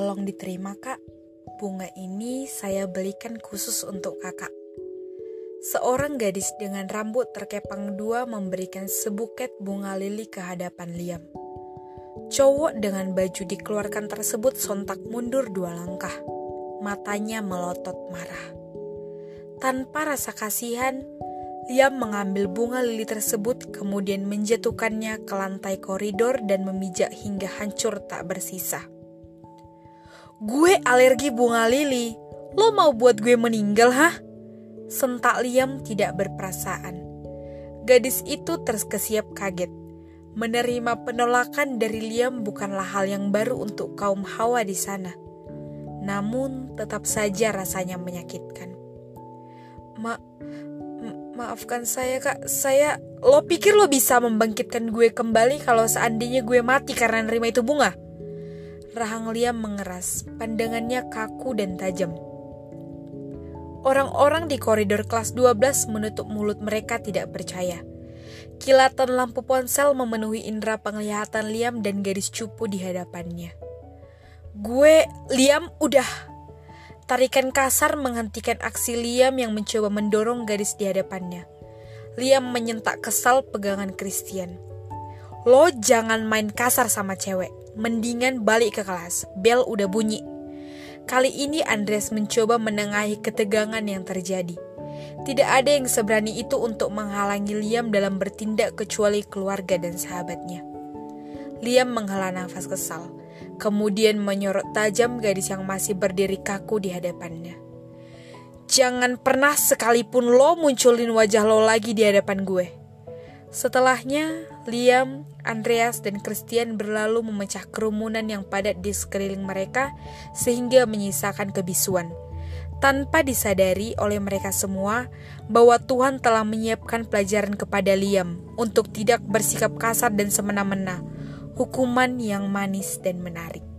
Tolong diterima Kak, bunga ini saya belikan khusus untuk Kakak. Seorang gadis dengan rambut terkepang dua memberikan sebuket bunga lili ke hadapan Liam. Cowok dengan baju dikeluarkan tersebut sontak mundur dua langkah. Matanya melotot marah. Tanpa rasa kasihan, Liam mengambil bunga lili tersebut kemudian menjatuhkannya ke lantai koridor dan memijak hingga hancur tak bersisa. "Gue alergi bunga lili, lo mau buat gue meninggal hah?" Sentak Liam tidak berperasaan. Gadis itu terkesiap kaget. Menerima penolakan dari Liam bukanlah hal yang baru untuk kaum Hawa di sana. Namun tetap saja rasanya menyakitkan. Maafkan saya Kak, lo pikir lo bisa membangkitkan gue kembali kalau seandainya gue mati karena nerima itu bunga?" Rahang Liam mengeras, pandangannya kaku dan tajam. Orang-orang di koridor kelas 12 menutup mulut mereka tidak percaya. Kilatan lampu ponsel memenuhi indera penglihatan Liam dan gadis cupu di hadapannya. "Gue, Liam, udah." Tarikan kasar menghentikan aksi Liam yang mencoba mendorong gadis di hadapannya. Liam menyentak kesal pegangan Christian. "Lo jangan main kasar sama cewek. Mendingan balik ke kelas. Bel udah bunyi." Kali ini Andres mencoba menengahi ketegangan yang terjadi. Tidak ada yang seberani itu untuk menghalangi Liam dalam bertindak kecuali keluarga dan sahabatnya. Liam menghela nafas kesal, kemudian menyorot tajam gadis yang masih berdiri kaku di hadapannya. "Jangan pernah sekalipun lo munculin wajah lo lagi di hadapan gue." Setelahnya, Liam, Andreas, dan Christian berlalu memecah kerumunan yang padat di sekeliling mereka sehingga menyisakan kebisuan. Tanpa disadari oleh mereka semua bahwa Tuhan telah menyiapkan pelajaran kepada Liam untuk tidak bersikap kasar dan semena-mena, hukuman yang manis dan menarik.